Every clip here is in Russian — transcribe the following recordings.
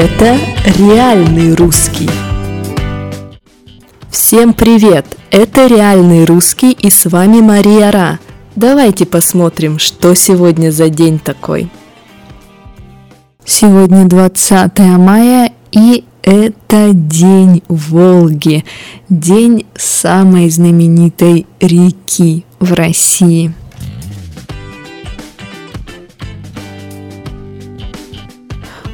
Это реальный русский. Всем привет! Это реальный русский, и с вами Мария Ра. Давайте посмотрим, что сегодня за день такой. Сегодня 20 мая, и это день Волги, день самой знаменитой реки в России.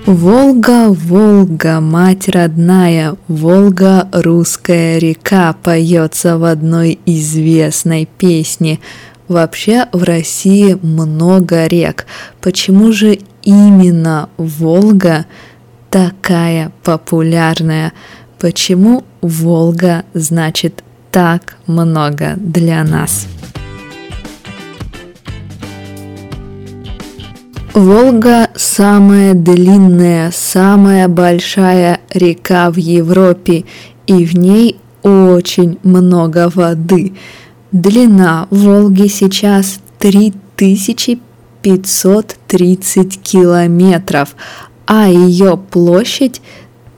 Волга, Волга, мать родная, Волга, русская река, поется в одной известной песне. Вообще в России много рек. Почему же именно Волга такая популярная? Почему Волга значит так много для нас? Волга – самая длинная, самая большая река в Европе, и в ней очень много воды. Длина Волги сейчас 3530 километров, а ее площадь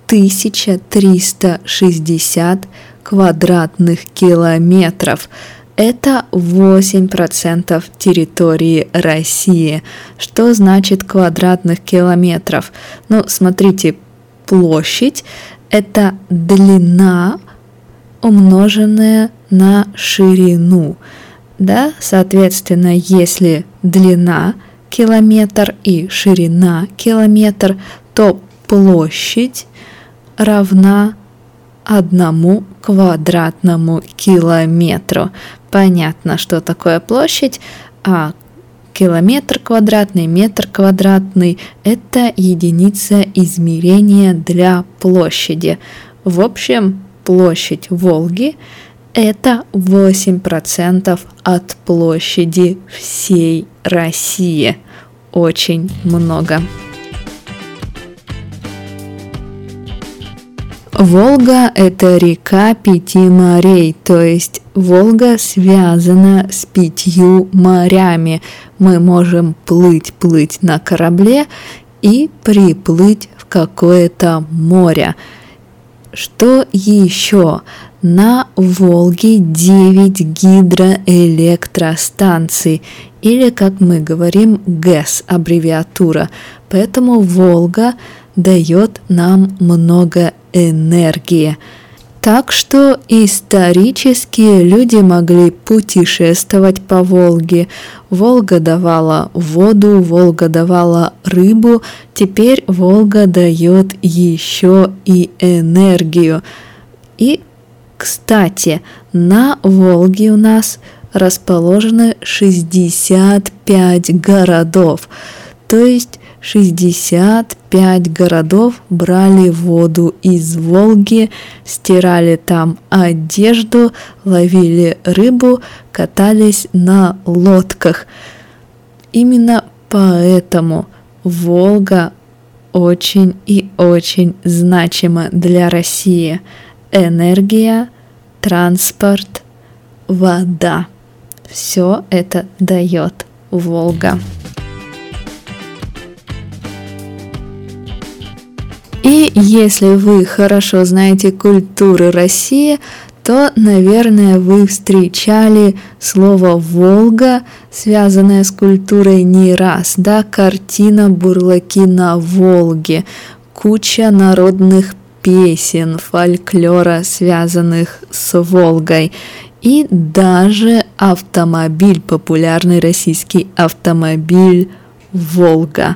1360 квадратных километров. Это 8% территории России. Что значит квадратных километров? Ну, смотрите, площадь – это длина, умноженная на ширину. Да? Соответственно, если длина – километр и ширина – километр, то площадь равна 1 квадратному километру. Понятно, что такое площадь, а километр квадратный, метр квадратный – это единица измерения для площади. В общем, площадь Волги – это 8% от площади всей России. Очень много. Волга – это река 5 морей, то есть Волга связана с 5 морями. Мы можем плыть на корабле и приплыть в какое-то море. Что еще? На Волге 9 гидроэлектростанций, или, как мы говорим, ГЭС аббревиатура. Поэтому Волга дает нам много энергии. Так что исторически люди могли путешествовать по Волге. Волга давала воду, Волга давала рыбу. Теперь Волга дает еще и энергию. И, кстати, на Волге у нас расположено 65 городов. То есть 65 городов брали воду из Волги, стирали там одежду, ловили рыбу, катались на лодках. Именно поэтому Волга очень и очень значима для России. Энергия, транспорт, вода. Все это дает Волга. И если вы хорошо знаете культуру России, то, наверное, вы встречали слово «Волга», связанное с культурой, не раз. Да, картина «Бурлаки на Волге», куча народных песен, фольклора, связанных с Волгой. И даже автомобиль, популярный российский автомобиль «Волга».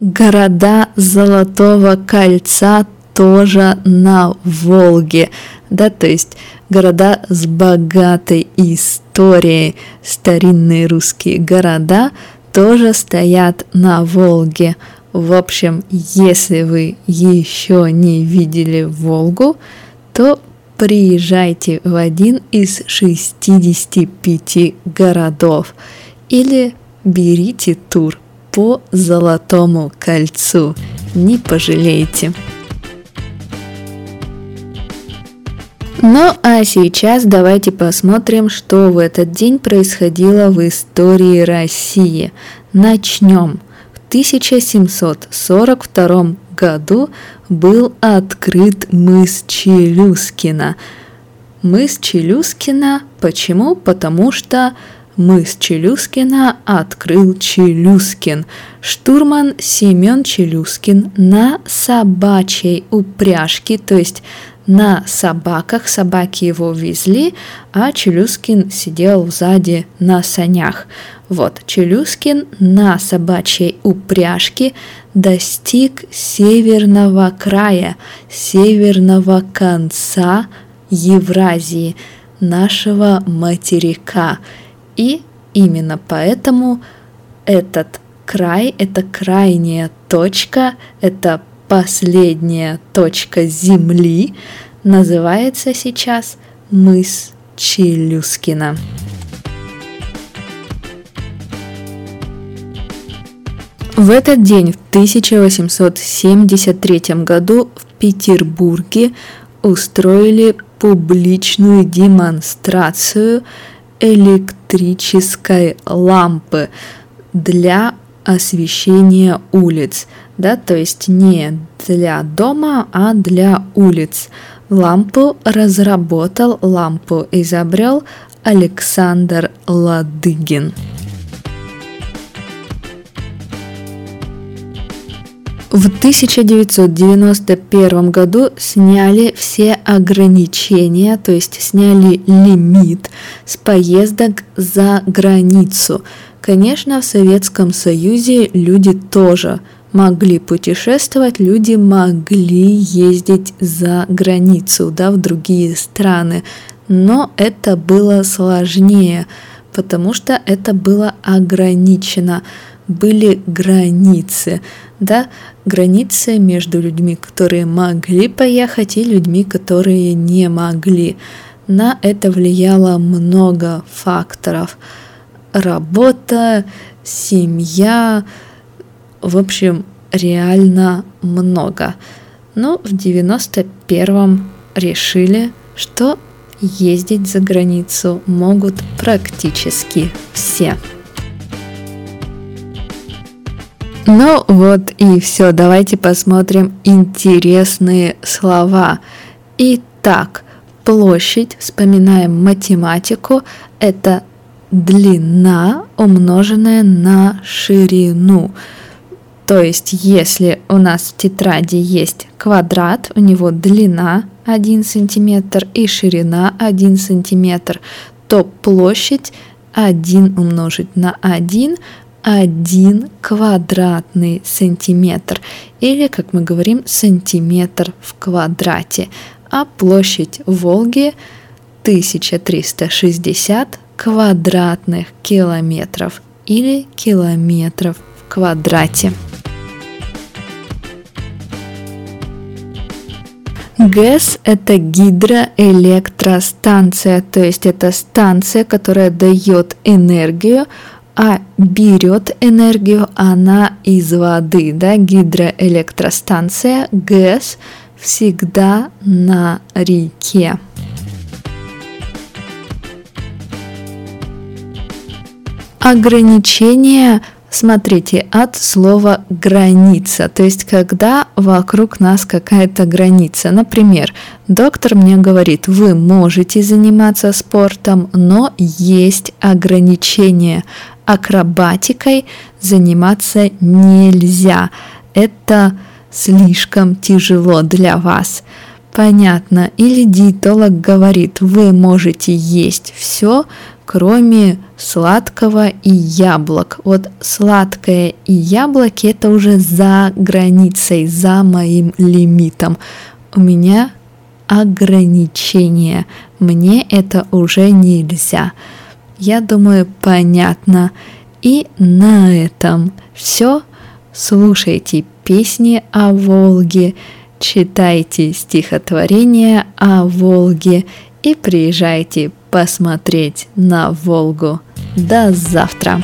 Города Золотого Кольца тоже на Волге, да, то есть города с богатой историей, старинные русские города тоже стоят на Волге. В общем, если вы еще не видели Волгу, то приезжайте в один из 65 городов или берите тур по Золотому кольцу. Не пожалеете. Ну а сейчас давайте посмотрим, что в этот день происходило в истории России. Начнем. В 1742 году был открыт мыс Челюскина. Мыс Челюскина. Почему? Потому что мыс Челюскина открыл Челюскин, штурман Семён Челюскин на собачьей упряжке, то есть на собаках, собаки его везли, а Челюскин сидел сзади на санях. Вот, Челюскин на собачьей упряжке достиг северного края, северного конца Евразии, нашего материка. И именно поэтому этот край, это крайняя точка, это последняя точка Земли, называется сейчас мыс Челюскина. В этот день, в 1873 году, в Петербурге устроили публичную демонстрацию электрической лампы для освещения улиц, да, то есть не для дома, а для улиц. Лампу разработал, лампу изобрел Александр Лодыгин. В 1991 году сняли все ограничения, то есть сняли лимит с поездок за границу. Конечно, в Советском Союзе люди тоже могли путешествовать, люди могли ездить за границу, да, в другие страны, но это было сложнее, потому что это было ограничено. Были границы, да, границы между людьми, которые могли поехать, и людьми, которые не могли. На это влияло много факторов: работа, семья, в общем, реально много. Но в 91-м решили, что ездить за границу могут практически все. Ну вот и все, давайте посмотрим интересные слова. Итак, площадь, вспоминаем математику, это длина, умноженная на ширину. То есть, если у нас в тетради есть квадрат, у него длина 1 см и ширина 1 см, то площадь 1 умножить на 1 – 1 квадратный сантиметр, или, как мы говорим, сантиметр в квадрате, а площадь Волги 1360 квадратных километров или километров в квадрате. ГЭС – это гидроэлектростанция, то есть это станция, которая дает энергию, а берет энергию она из воды, да, гидроэлектростанция, ГЭС, всегда на реке. Ограничение, смотрите, от слова «граница», то есть когда вокруг нас какая-то граница. Например, доктор мне говорит: вы можете заниматься спортом, но есть ограничение. Акробатикой заниматься нельзя. Это слишком тяжело для вас. Понятно. Или диетолог говорит: вы можете есть все, кроме сладкого и яблок. Вот сладкое и яблоки – это уже за границей, за моим лимитом. У меня ограничение. Мне это уже нельзя. Я думаю, понятно. И на этом все. Слушайте песни о Волге, читайте стихотворения о Волге и приезжайте посмотреть на Волгу. До завтра!